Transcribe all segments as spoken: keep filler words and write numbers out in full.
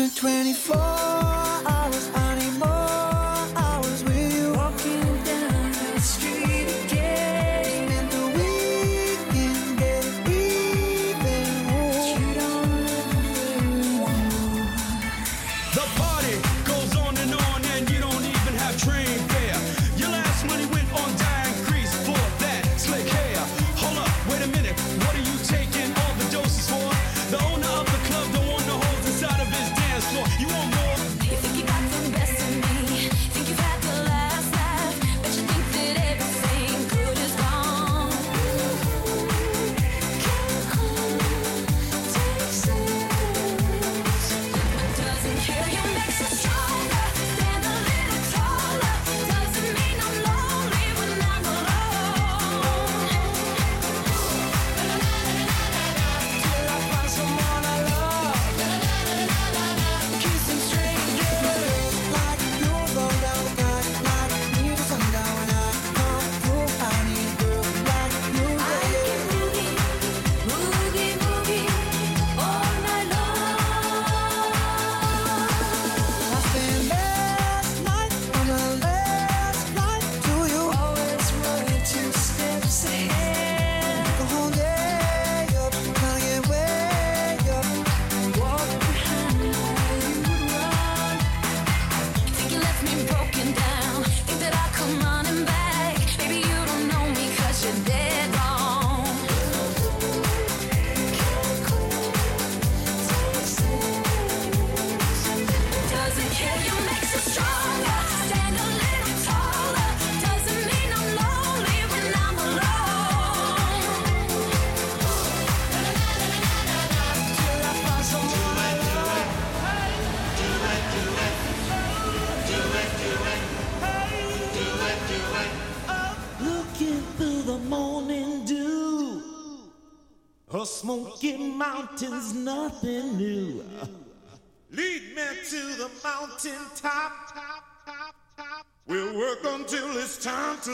spent twenty-four hours, I need more hours with you. Walking down the street again. Spend the weekend getting even. But you don't love me anymore. The party goes on and on, and you don't even have train fare. Your last money went on dime grease for that slick hair. Hold up, wait a minute, what are you taking all the doses for? The owner of the club don't want the holes inside of his dance floor. You want more? You think you got the best of me. Think you've had the last laugh. But you think that everything good is wrong. Can't hold, take serious. But doesn't kill you, makes you stronger. Stand a little taller. Doesn't mean I'm lonely when I'm alone. Till I find someone I love. Kissing strangers like you roll down the night, like you the sundown when I come through. I need a girl like you. I can boogie, boogie, boogie all night long. I spent last night on the last night to you. Always running two steps ahead. The whole day up, trying to get way up. Walk behind me where you would run. Think you left me broken down. Think that I'll come running back. Maybe you don't know me 'cause you're dead wrong. Can't hold, take serious. Doesn't kill you, makes you stronger. Stand a little taller. Doesn't mean I'm lonely when I'm alone. Till I find someone I love. Looking through the morning dew. Her smoky mountain's nothing new. Lead me to the mountain top. We'll work until it's time to stop. Oh, baby, you're mine, you're mine, you're walking on sunshine. And I got to tell you that you're doing fine. Walking on sunshine. I got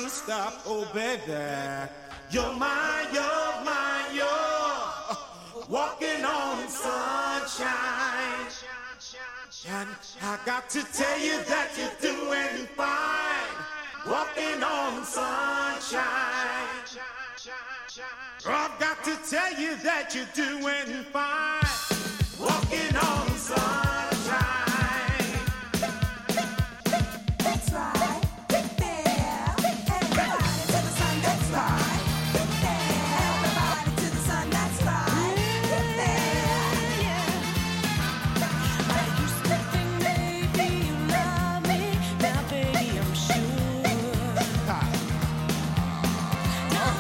to tell you that you're doing fine. Walking on sunshine. That's right, get there. Everybody to the sun, that's right. Get there. Everybody to the sun, that's right. Get there. I used to think maybe you love me. Now, baby, I'm sure. I'm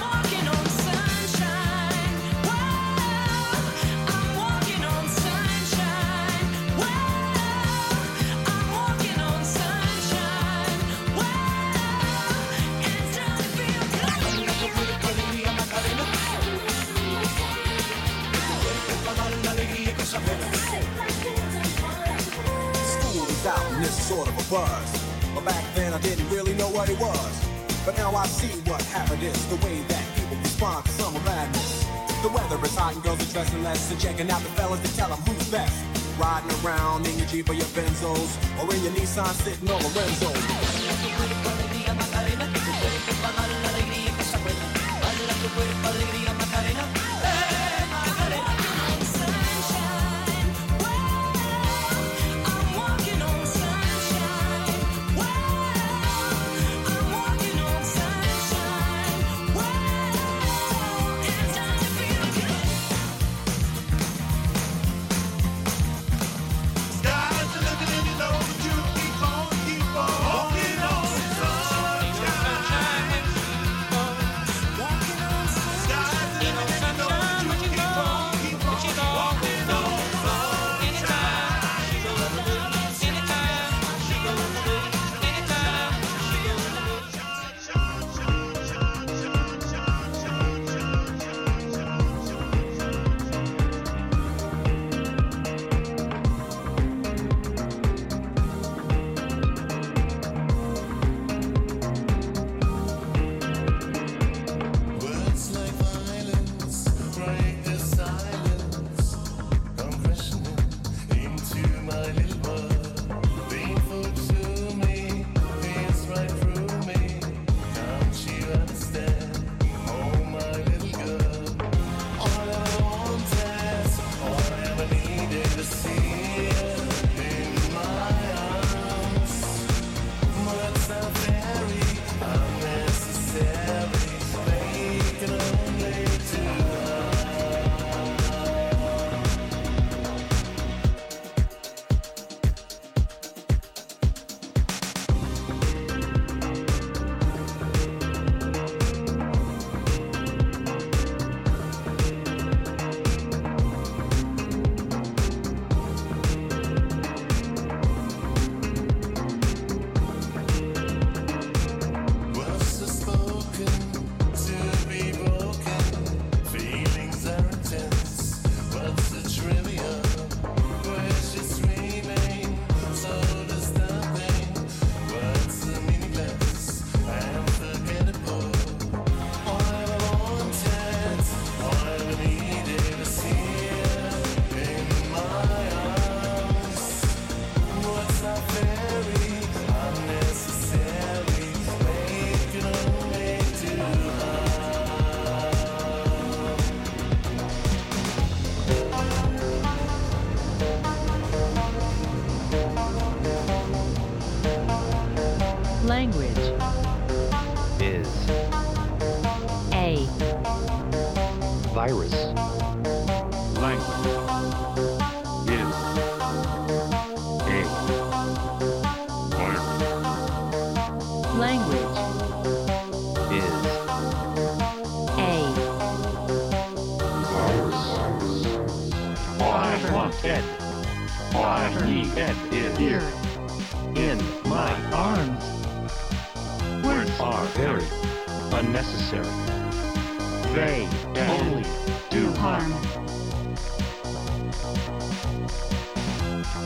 walking on sunshine. Wow, I'm walking on sunshine. Wow, I'm walking on sunshine. Wow, and don't it feel good? School is out and this is sort of a buzz. But back then I didn't really know what it was. But now I see what happened is the way that people respond to summer madness. The weather is hot and girls are dressing less and checking out the fellas to tell them who's best. Riding around in your Jeep or your Benzos or in your Nissan sitting on Lorenzo. Skies are looking at you, know that you keep on, keep on walking on Language is a virus. Language is a virus. Language is a virus. All I want it. All I need it is here. In my arms. Words are very unnecessary. They only do harm.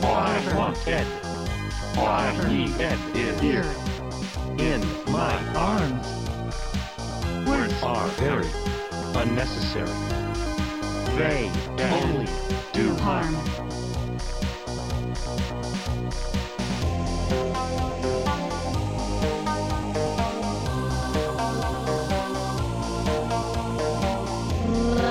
All I want it, all I need it is here. In my arms. Words are very unnecessary. They only do harm. Music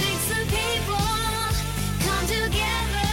makes the people come together.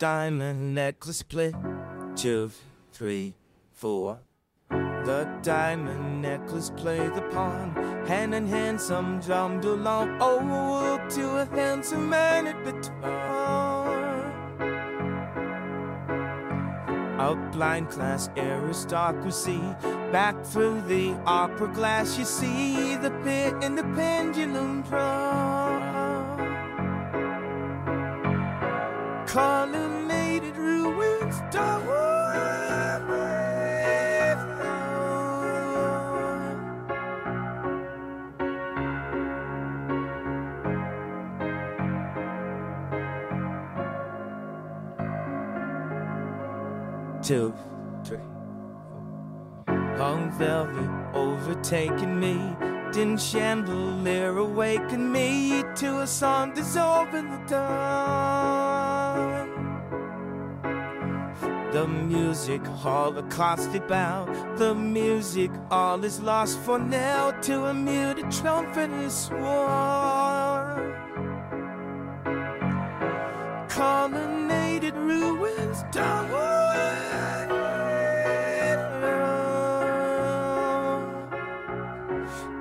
diamond necklace split. Two, three, four. The diamond necklace played the pawn, hand in hand some drummed along. Oh, to a handsome man it between. Outline class aristocracy, back through the opera glass you see the pit and the pendulum drawn. Columnated ruins, down. Two, three, four. Hung velvet overtaking me, didn't chandelier awaken me to a song dissolving the dawn. The music holocausted bow, the music all is lost for now to a muted trumpet and sworn. Colonnaded ruins down.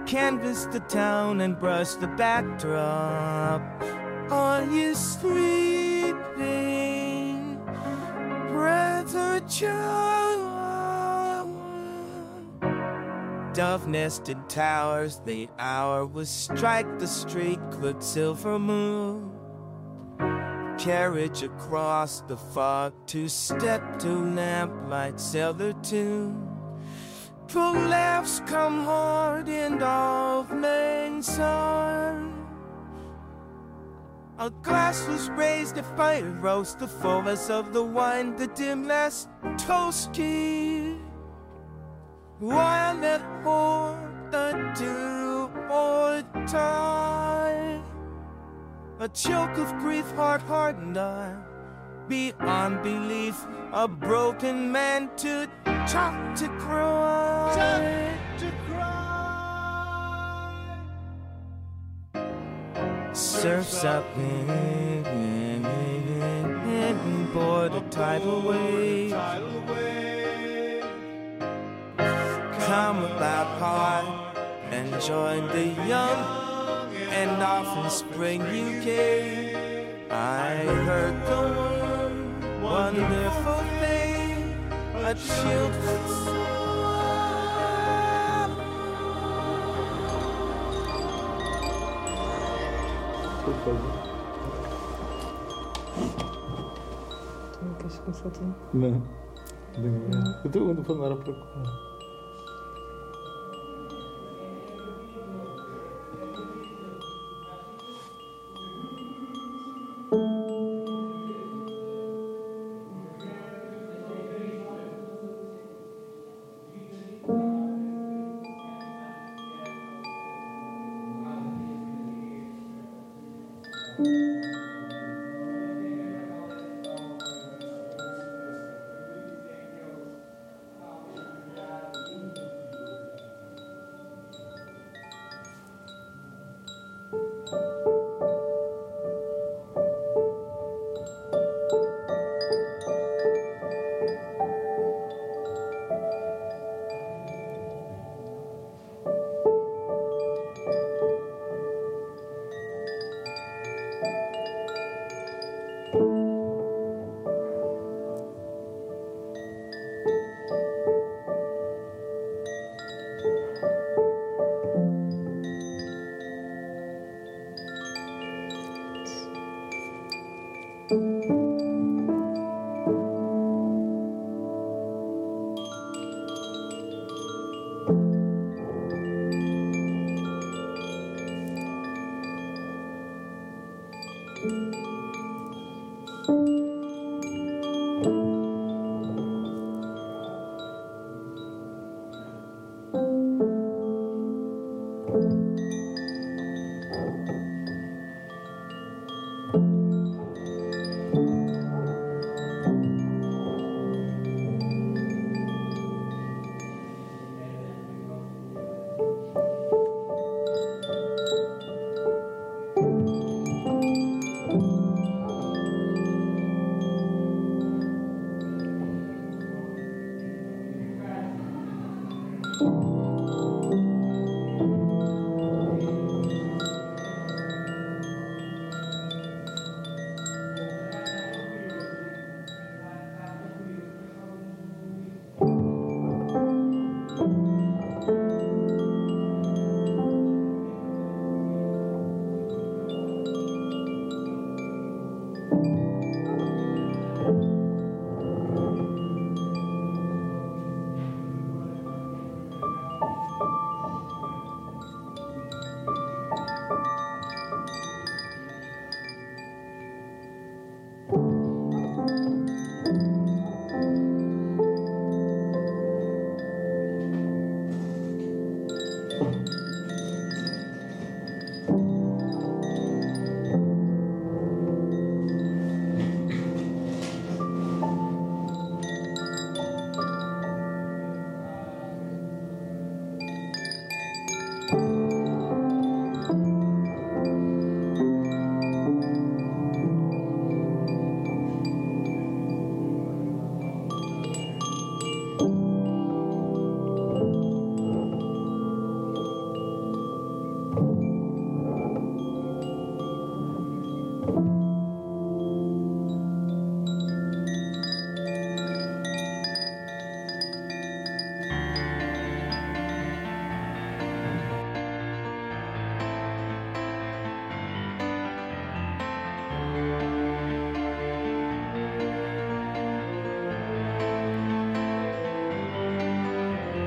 Canvas the town and brush the backdrop. Are you sleeping, brother John? Dove-nested towers, the hour was strike the street, quicksilver moon. Carriage across the fog, two-step to lamplight, cellar tune. Full laughs come hard and of main sun. A glass was raised, a fire roast, the fullness of the wine, the dim last toast key. While it poured the dew or time, a choke of grief, heart hardened I, beyond belief, a broken man to talk to cry, talk to cry. Surfs up and board a tidal wave. Come about hard and join the young, and often spring you gave. I heard the one wonderful thing. A children's song. Tem que chegar só tem. Não. Não. Eu tô indo para andar a procurar.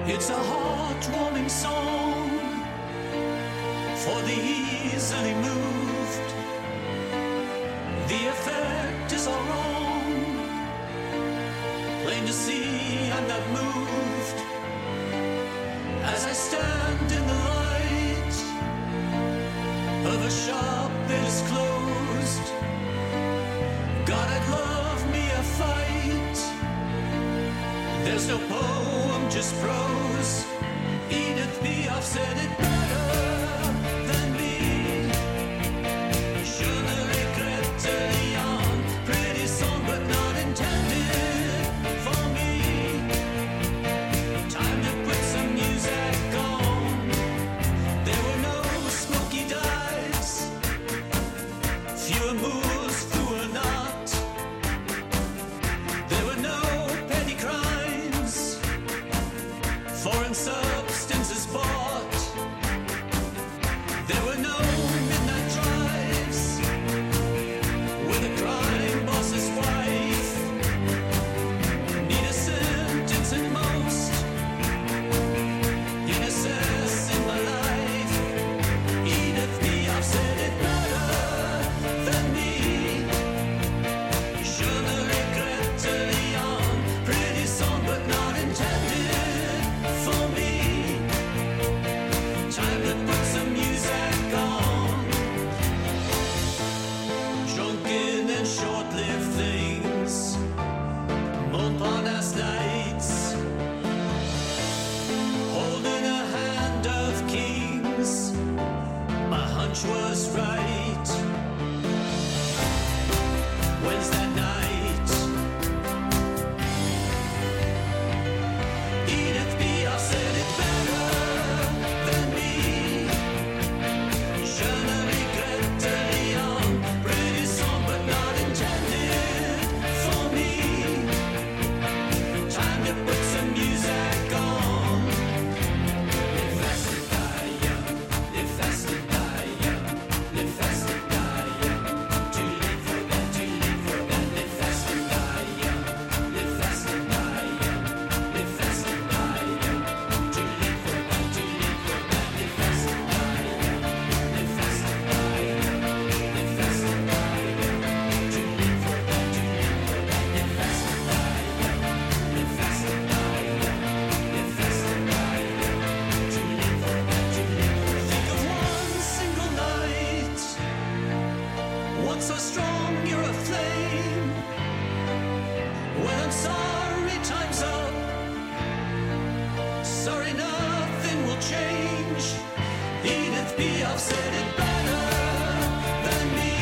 It's a heartwarming song for the easily moved. The effect is all wrong, plain to see I'm not moved. As I stand in the light of a shop that is closed, God, I'd love me a fight. There's no poem, just prose. Edith B. I've said it better than me. Je ne regrette rien. Pretty song, but not intended for me. Time to put some music on. There were no smoky dives, fewer moves, fewer not. There were no petty crimes. Foreign substances bought. There were no midnight drives with a crying boss's wife. Need a sentence at most. Innocence in my life. Edith B. I've said it better than me. Je ne regrette rien. Pretty song, but not intended. Short-lived things, Montparnasse nights, holding a hand of kings. My hunch was right. When's that night? Edith B. I've said it better than me. Je ne regrette rien. Pretty song, but not intended for me. Time to put some music on. Le Festivia, Le Festivia, Le Festivia. Too late for that, too late for that. Le Festivia, Le Festivia, Le Festivia. Too late for that, too late for that. Le Festivia, Le Festivia, Le Festivia. Too late for that, too late for that. Le Festivia, Le Festivia, Le Festivia. Too late for that, too late for that. Think of one single night. Once so strong, you're a flame. When I'm sorry, time's up. Sorry, nothing will change. Edith B. I've said it better than me.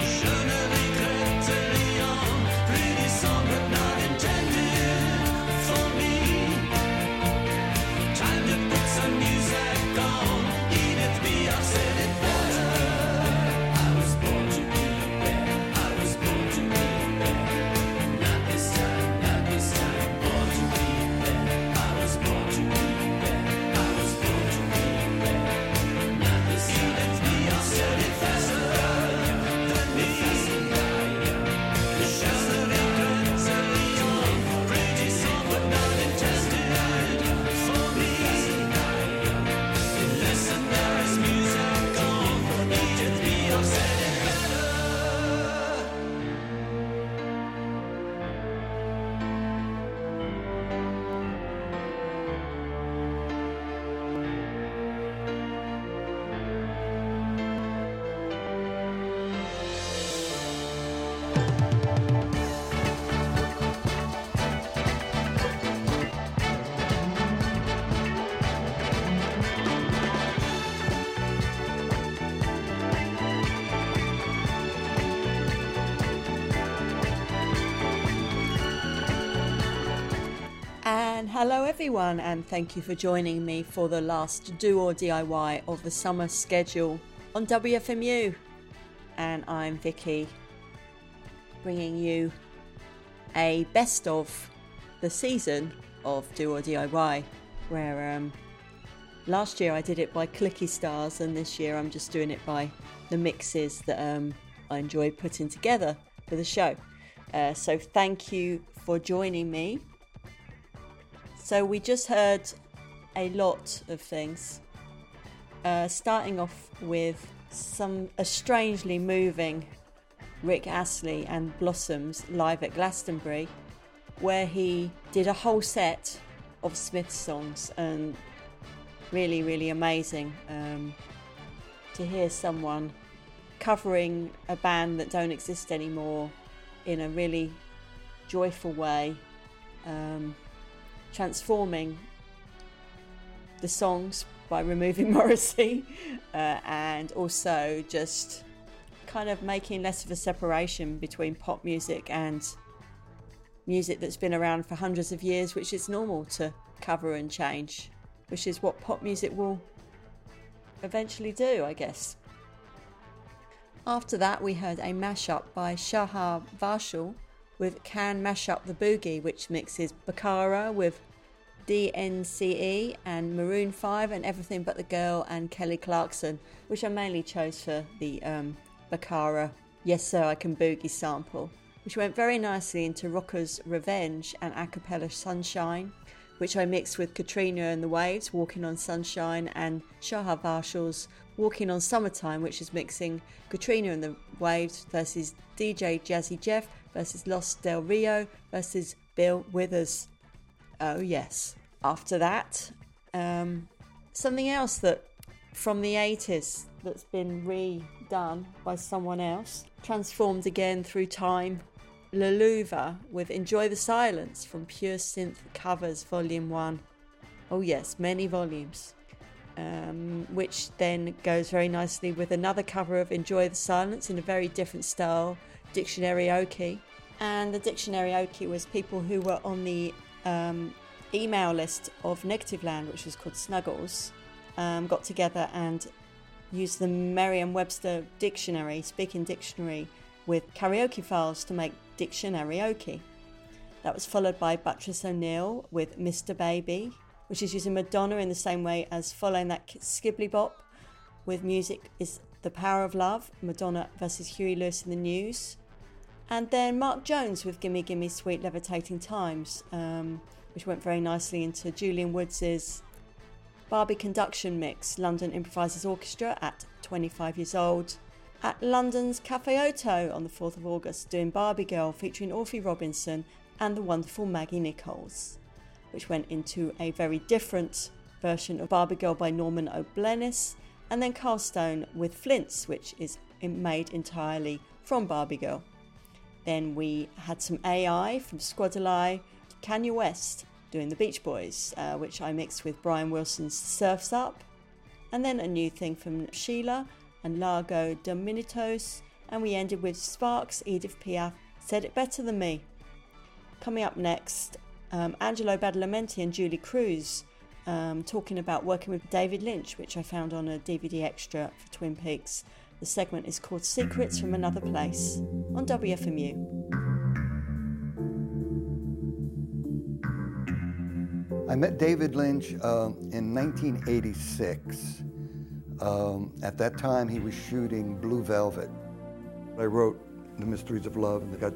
Je ne regrette rien. Pretty song, but not intended for me. Hello everyone, and thank you for joining me for the last Do or D I Y of the summer schedule on W F M U. And I'm Vicky, bringing you a best of the season of Do or D I Y, where um, last year I did it by clicky stars, and this year I'm just doing it by the mixes that um, I enjoy putting together for the show. Uh, so thank you for joining me. So we just heard a lot of things, uh, starting off with some a strangely moving Rick Astley and Blossoms live at Glastonbury, where he did a whole set of Smiths songs, and really, really amazing um, to hear someone covering a band that don't exist anymore in a really joyful way, um, transforming the songs by removing Morrissey uh, and also just kind of making less of a separation between pop music and music that's been around for hundreds of years, which is normal to cover and change, which is what pop music will eventually do, I guess. After that, we heard a mashup by Shahar Varshal with Can Mash Up The Boogie, which mixes Baccara with D N C E and Maroon five and Everything But The Girl and Kelly Clarkson, which I mainly chose for the um, Baccara Yes Sir I Can Boogie sample, which went very nicely into Rocker's Revenge and A Cappella Sunshine, which I mixed with Katrina and the Waves, Walking on Sunshine, and Shahar Varshal's Walking on Summertime, which is mixing Katrina and the Waves versus D J Jazzy Jeff versus Los Del Rio versus Bill Withers. Oh yes. After that, um, something else that from the eighties that's been redone by someone else, transformed again through time, Lluva with Enjoy the Silence from Pure Synth Covers Volume one. Oh yes, many volumes. Um, which then goes very nicely with another cover of Enjoy the Silence in a very different style, Dictionary Oki. And the Dictionary Oki was people who were on the um, email list of Negative Land, which was called Snuggles, um, got together and used the Merriam-Webster dictionary, speaking dictionary, with karaoke files to make Dictionary Oki. That was followed by Buttress O'Neill with Mister Baby, which is using Madonna in the same way as following that Skibbly Bop with Music Is the Power of Love, Madonna versus Huey Lewis in the News. And then Mark Jones with Gimme Gimme Sweet Levitating Times, um, which went very nicely into Julian Woods' Barbie Conduction Mix, London Improvisers Orchestra at twenty-five years old, at London's Cafe Otto on the fourth of August, doing Barbie Girl featuring Orphy Robinson and the wonderful Maggie Nichols, which went into a very different version of Barbie Girl by Norman O'Blenis, and then Carl Stone with Flints, which is made entirely from Barbie Girl. Then we had some A I from Squadali, Kanye West doing the Beach Boys, uh, which I mixed with Brian Wilson's Surf's Up, and then a new thing from Sheila and Largo Dominitos, and we ended with Sparks, Edith Piaf, Said It Better Than Me. Coming up next, Um, Angelo Badalamenti and Julee Cruise um, talking about working with David Lynch, which I found on a D V D extra for Twin Peaks. The segment is called Secrets from Another Place on W F M U. I met David Lynch uh, in nineteen eighty-six. Um, at that time, he was shooting Blue Velvet. I wrote The Mysteries of Love and I got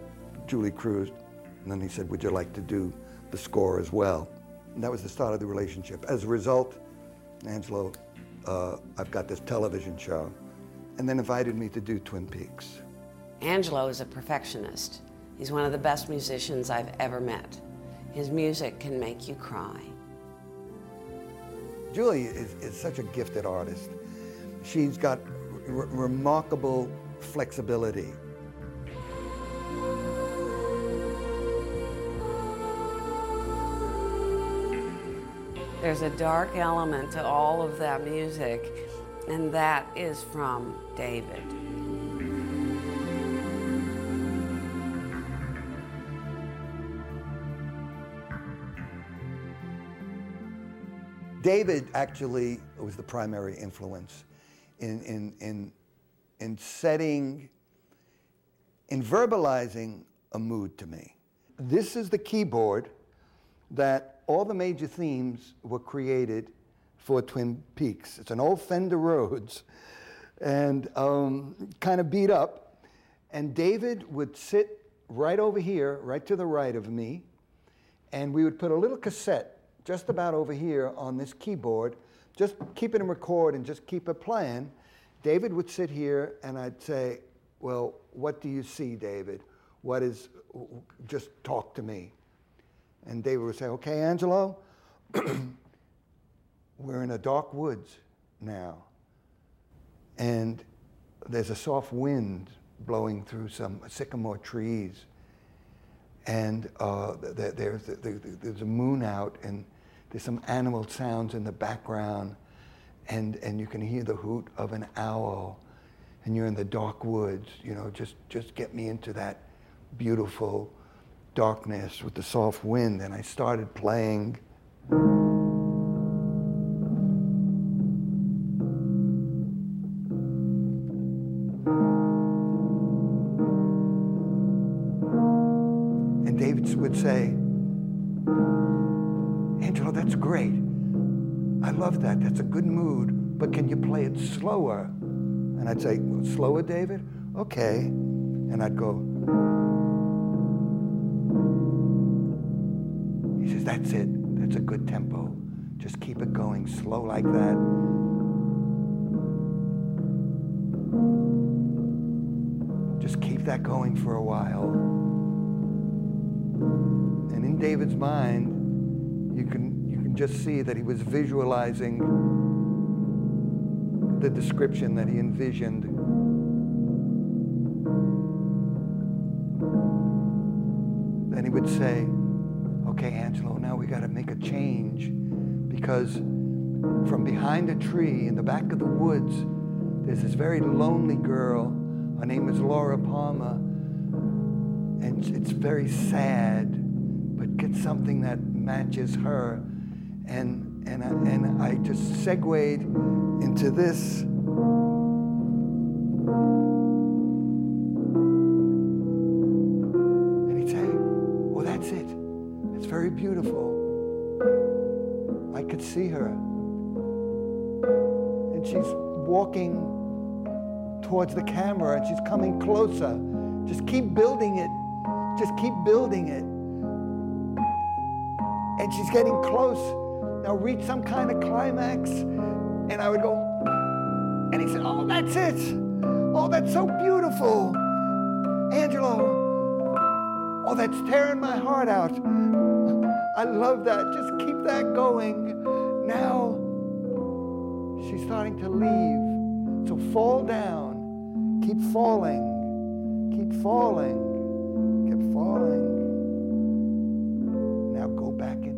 Julee Cruise, and then he said, "Would you like to do the score as well?" And that was the start of the relationship. As a result, Angelo, uh, I've got this television show, and then invited me to do Twin Peaks. Angelo is a perfectionist. He's one of the best musicians I've ever met. His music can make you cry. Julee is, is such a gifted artist. She's got r- remarkable flexibility. There's a dark element to all of that music, and that is from David. David actually was the primary influence in in in in setting, in verbalizing a mood to me. This is the keyboard that all the major themes were created for Twin Peaks. It's an old Fender Rhodes, and um, kind of beat up. And David would sit right over here, right to the right of me, and we would put a little cassette just about over here on this keyboard, just keep it in record and just keep it playing. David would sit here and I'd say, well, what do you see, David? What is, just talk to me. And David would say, okay, Angelo, we're in a dark woods now. And there's a soft wind blowing through some sycamore trees. And uh, there, there's, there, there's a moon out, and there's some animal sounds in the background. And, and you can hear the hoot of an owl. And you're in the dark woods, you know, just, just get me into that beautiful darkness with the soft wind. And I started playing. And David would say, Angelo, that's great. I love that. That's a good mood. But can you play it slower? And I'd say, slower, David? Okay. And I'd go. He says, that's it. That's a good tempo. Just keep it going slow like that. Just keep that going for a while. And in David's mind, you can you can just see that he was visualizing the description that he envisioned. Then he would say, okay, Angelo, now we gotta make a change, because from behind a tree in the back of the woods, there's this very lonely girl. Her name is Laura Palmer, and it's very sad, but get something that matches her. And And I, and I just segued into this. And he'd say, well, that's it. It's very beautiful. I could see her. And she's walking towards the camera, and she's coming closer. Just keep building it. Just keep building it. And she's getting close. Now reach some kind of climax. And I would go, and he said, oh, that's it. Oh, that's so beautiful. Angelo, oh, that's tearing my heart out. I love that. Just keep that going. Now she's starting to leave. So fall down. Keep falling. Keep falling. Keep falling. Now go back in.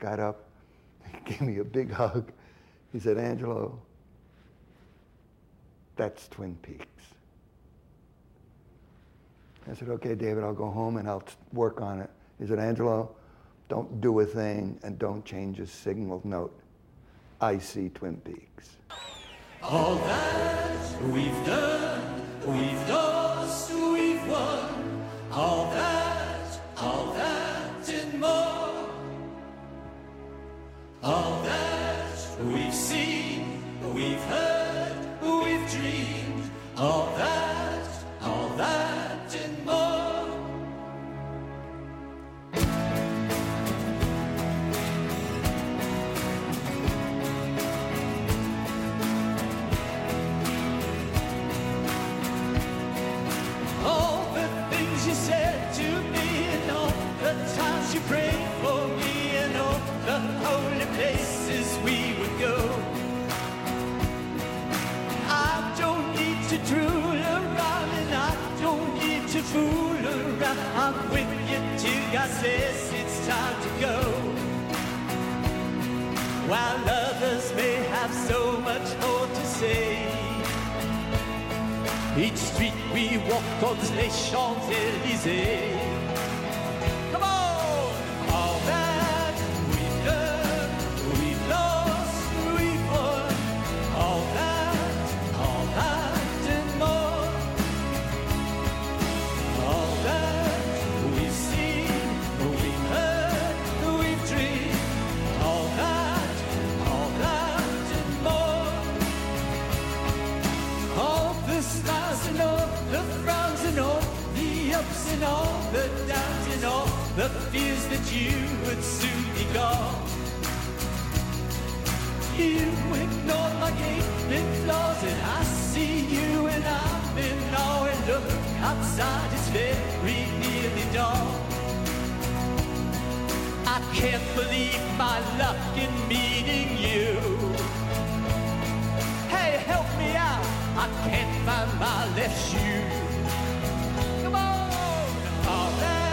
Got up, he gave me a big hug. He said, Angelo, that's Twin Peaks. I said, okay, David, I'll go home and I'll work on it. He said, Angelo, don't do a thing and don't change a single note. I see Twin Peaks. All that we've done, we've lost, we've won. All that, all that and more. All that we've seen, we've heard, we've dreamed. All that, all that and more. Madonna, I'm with you till God says it's time to go. While others may have so much more to say, each street we walk on les Champs-Élysées. Come on! All that we've done, we've lost, we've won. All that, all that and more. All that we've seen, we've heard, we've dreamed. All that, all that and more. All the stars and all the frowns and all the ups and all the downs. All the fears that you would soon be gone. You ignored my gaping flaws, and I see you and I'm in awe. And look outside, it's very nearly dawn. I can't believe my luck in meeting you. Hey, help me out, I can't find my left shoe. Come on, all right.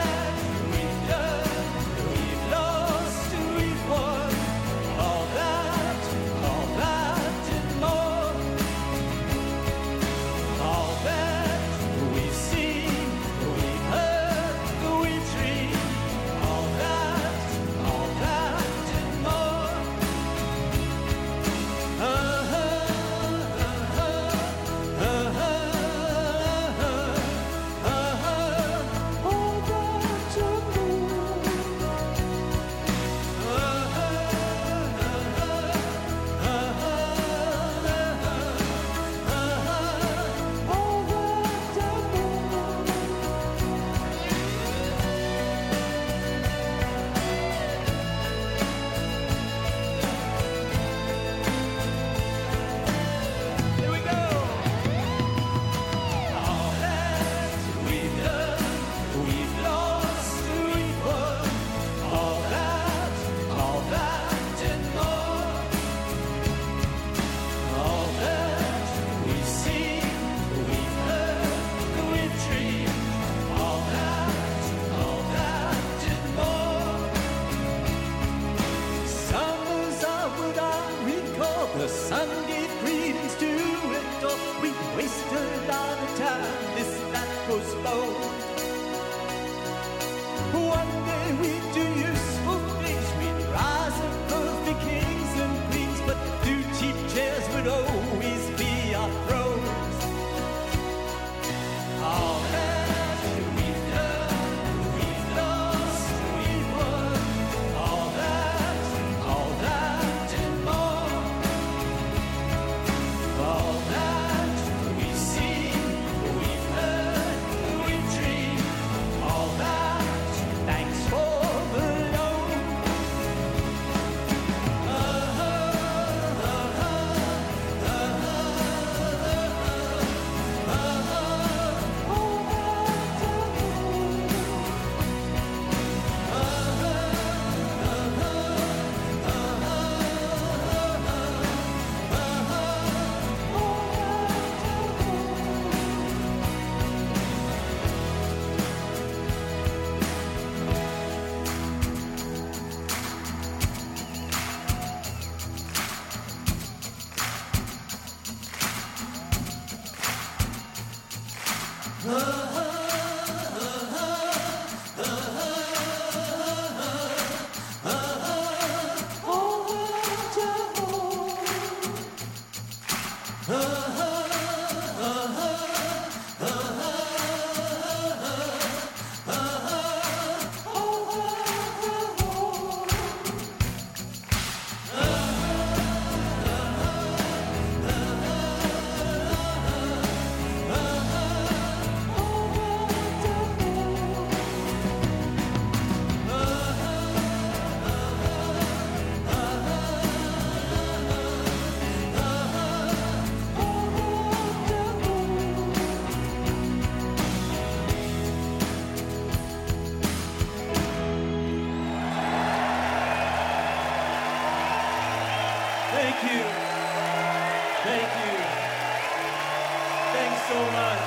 Thanks so much.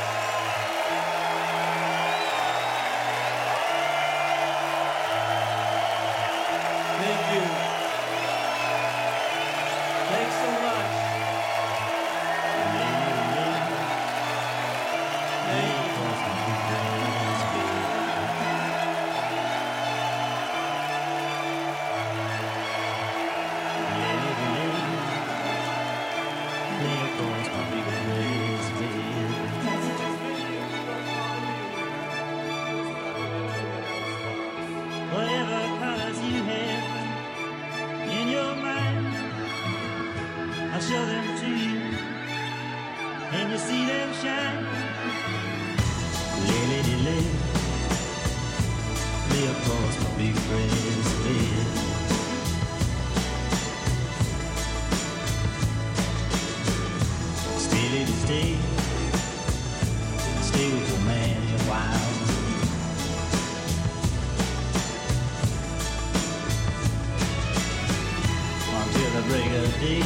day.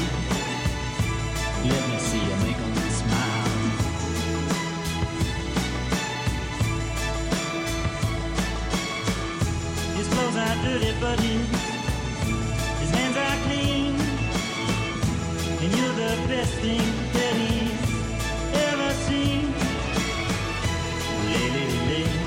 Let me see you make 'em smile. His clothes are dirty, but his, his hands are clean. And you're the best thing that he's ever seen. Lady, lady.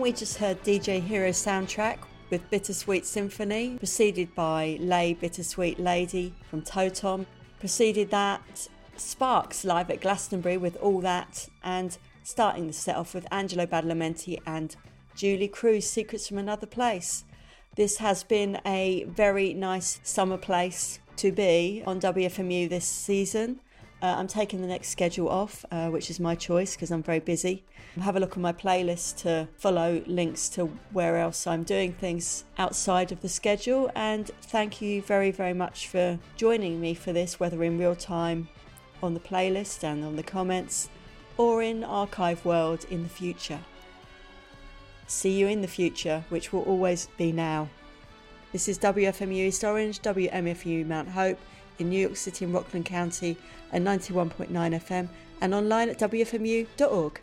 We just heard D J Hero soundtrack with Bittersweet Symphony, preceded by Lay Bittersweet Lady from Totem. Preceded that, Sparks live at Glastonbury with All That, and starting the set off with Angelo Badalamenti and Julee Cruise, Secrets from Another Place. This has been a very nice summer place to be on W F M U this season. Uh, I'm taking the next schedule off, uh, which is my choice because I'm very busy. Have a look on my playlist to follow links to where else I'm doing things outside of the schedule. And thank you very, very much for joining me for this, whether in real time on the playlist and on the comments or in archive world in the future. See you in the future, which will always be now. This is W F M U East Orange, W M F U Mount Hope, in New York City and Rockland County, and ninety-one point nine F M, and online at W F M U dot org.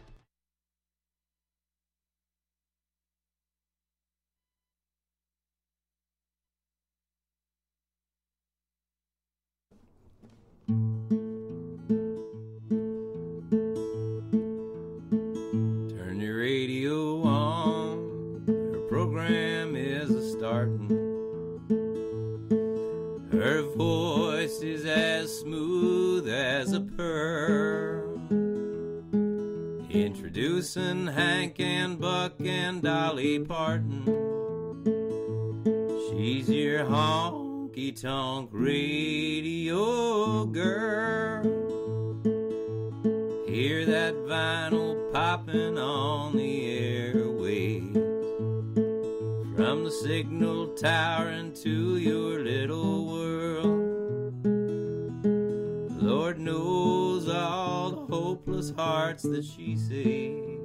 Turn your radio on, your program is a startin'. Her voice is as smooth as a pearl, introducing Hank and Buck and Dolly Parton. She's your honky tonk radio girl. Hear that vinyl popping on the airwaves, from the signal tower into your little world. Lord knows all the hopeless hearts that she saves.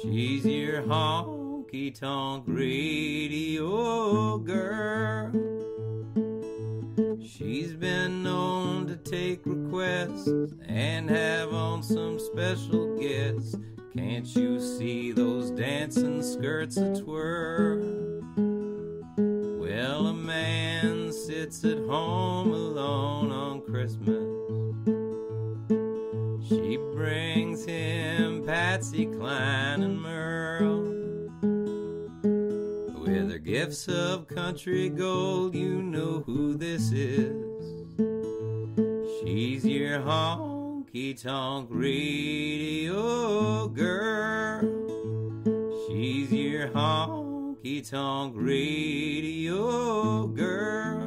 She's your honky-tonk radio girl. She's been known to take requests and have on some special guests. Can't you see those dancing skirts a-twirl? Well, a man sits at home alone on Christmas. She brings him Patsy Cline and Merle. With her gifts of country gold, you know who this is. She's your home. Honky Tonk Radio Girl. She's your Honky Tonk Radio Girl.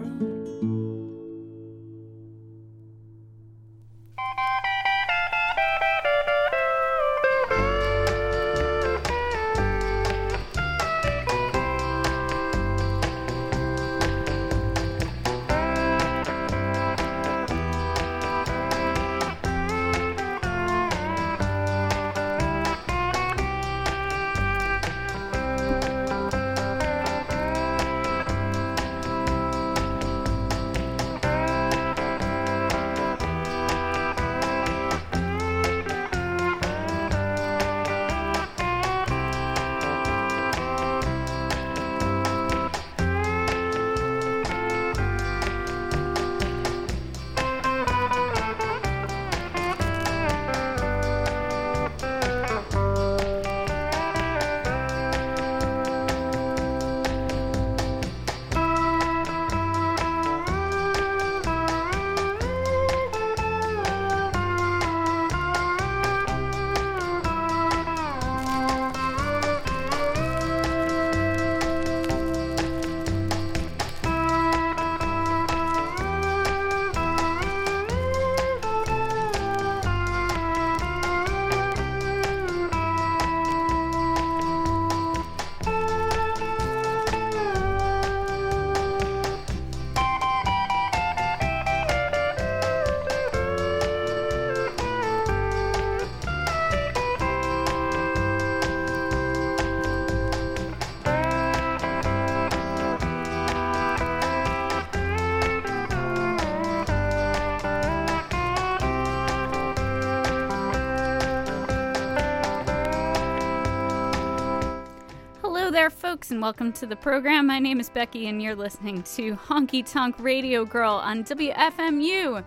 And welcome to the program. My name is Becky and you're listening to Honky Tonk Radio Girl on W F M U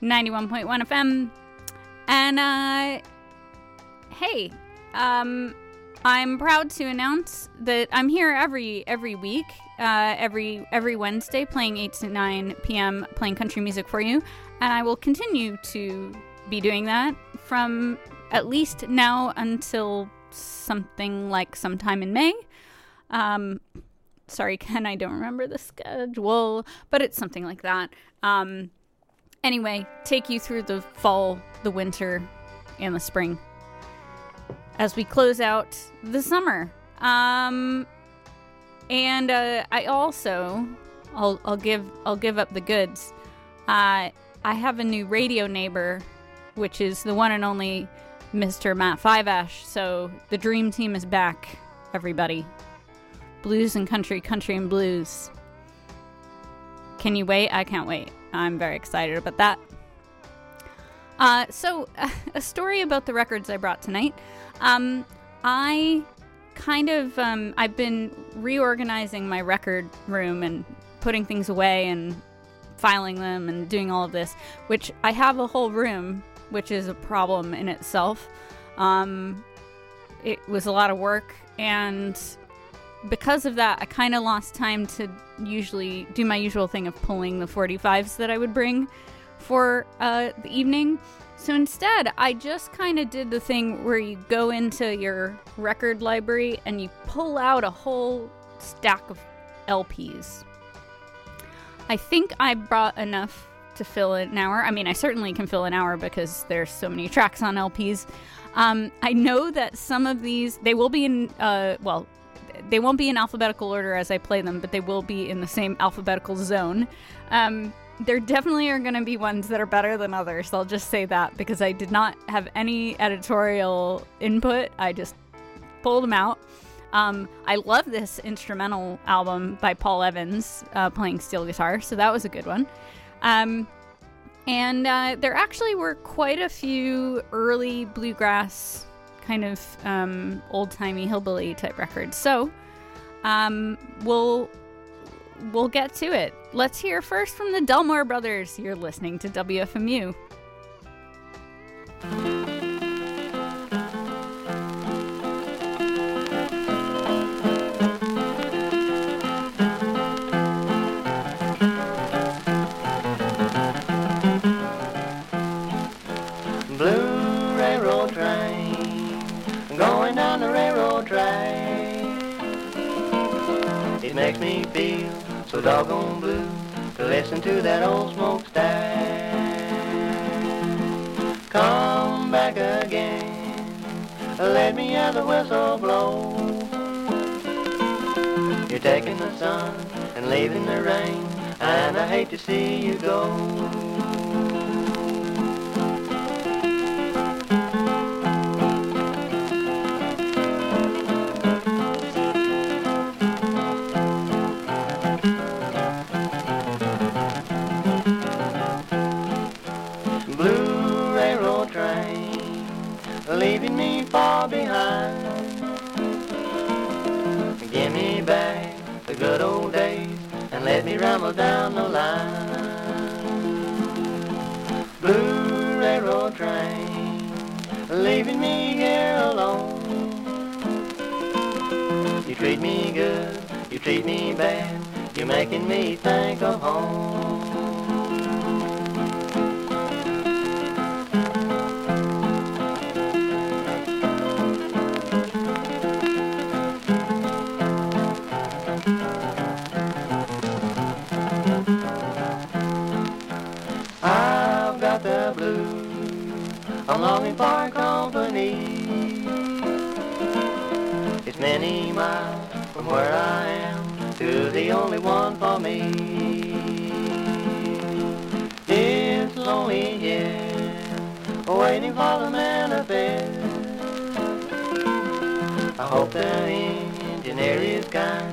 ninety-one point one F M. And uh hey, um I'm proud to announce that I'm here every every week, uh every every Wednesday playing eight to nine p.m. playing country music for you, and I will continue to be doing that from at least now until something like sometime in May. Um, Sorry, Ken, I don't remember the schedule, but it's something like that. Um, anyway, take you through the fall, the winter, and the spring as we close out the summer. Um, and uh, I also, I'll, I'll give, I'll give up the goods. Uh, I have a new radio neighbor, which is the one and only Mister Matt Fiveash. So the dream team is back, everybody. Blues and country, country and blues. Can you wait? I can't wait. I'm very excited about that. Uh, so uh, a story about the records I brought tonight. Um, I kind of, um, I've been reorganizing my record room and putting things away and filing them and doing all of this, which I have a whole room, which is a problem in itself. Um, it was a lot of work, and because of that, I kind of lost time to usually do my usual thing of pulling the forty-fives that I would bring for uh, the evening. So instead, I just kind of did the thing where you go into your record library and you pull out a whole stack of L Ps. I think I brought enough to fill an hour. I mean, I certainly can fill an hour because there's so many tracks on L Ps. Um, I know that some of these, they will be in, uh, well, they won't be in alphabetical order as I play them, but they will be in the same alphabetical zone. Um, there definitely are going to be ones that are better than others. I'll just say that because I did not have any editorial input. I just pulled them out. Um, I love this instrumental album by Paul Evans, uh, playing steel guitar, so that was a good one. Um, and uh, there actually were quite a few early bluegrass, kind of um, old-timey hillbilly type records. So um, we'll we'll get to it. Let's hear first from the Delmore Brothers. You're listening to W F M U. Makes me feel so doggone blue to listen to that old smokestack. Come back again, let me hear the whistle blow. You're taking the sun and leaving the rain, and I hate to see you go. Leaving me far behind. Give me back the good old days and let me ramble down the line. Blue railroad train, leaving me here alone. You treat me good, you treat me bad, you're making me think of home. I'm longing for company. It's many miles from where I am to the only one for me. It's lonely here, waiting for the manifest. I hope the engineer is kind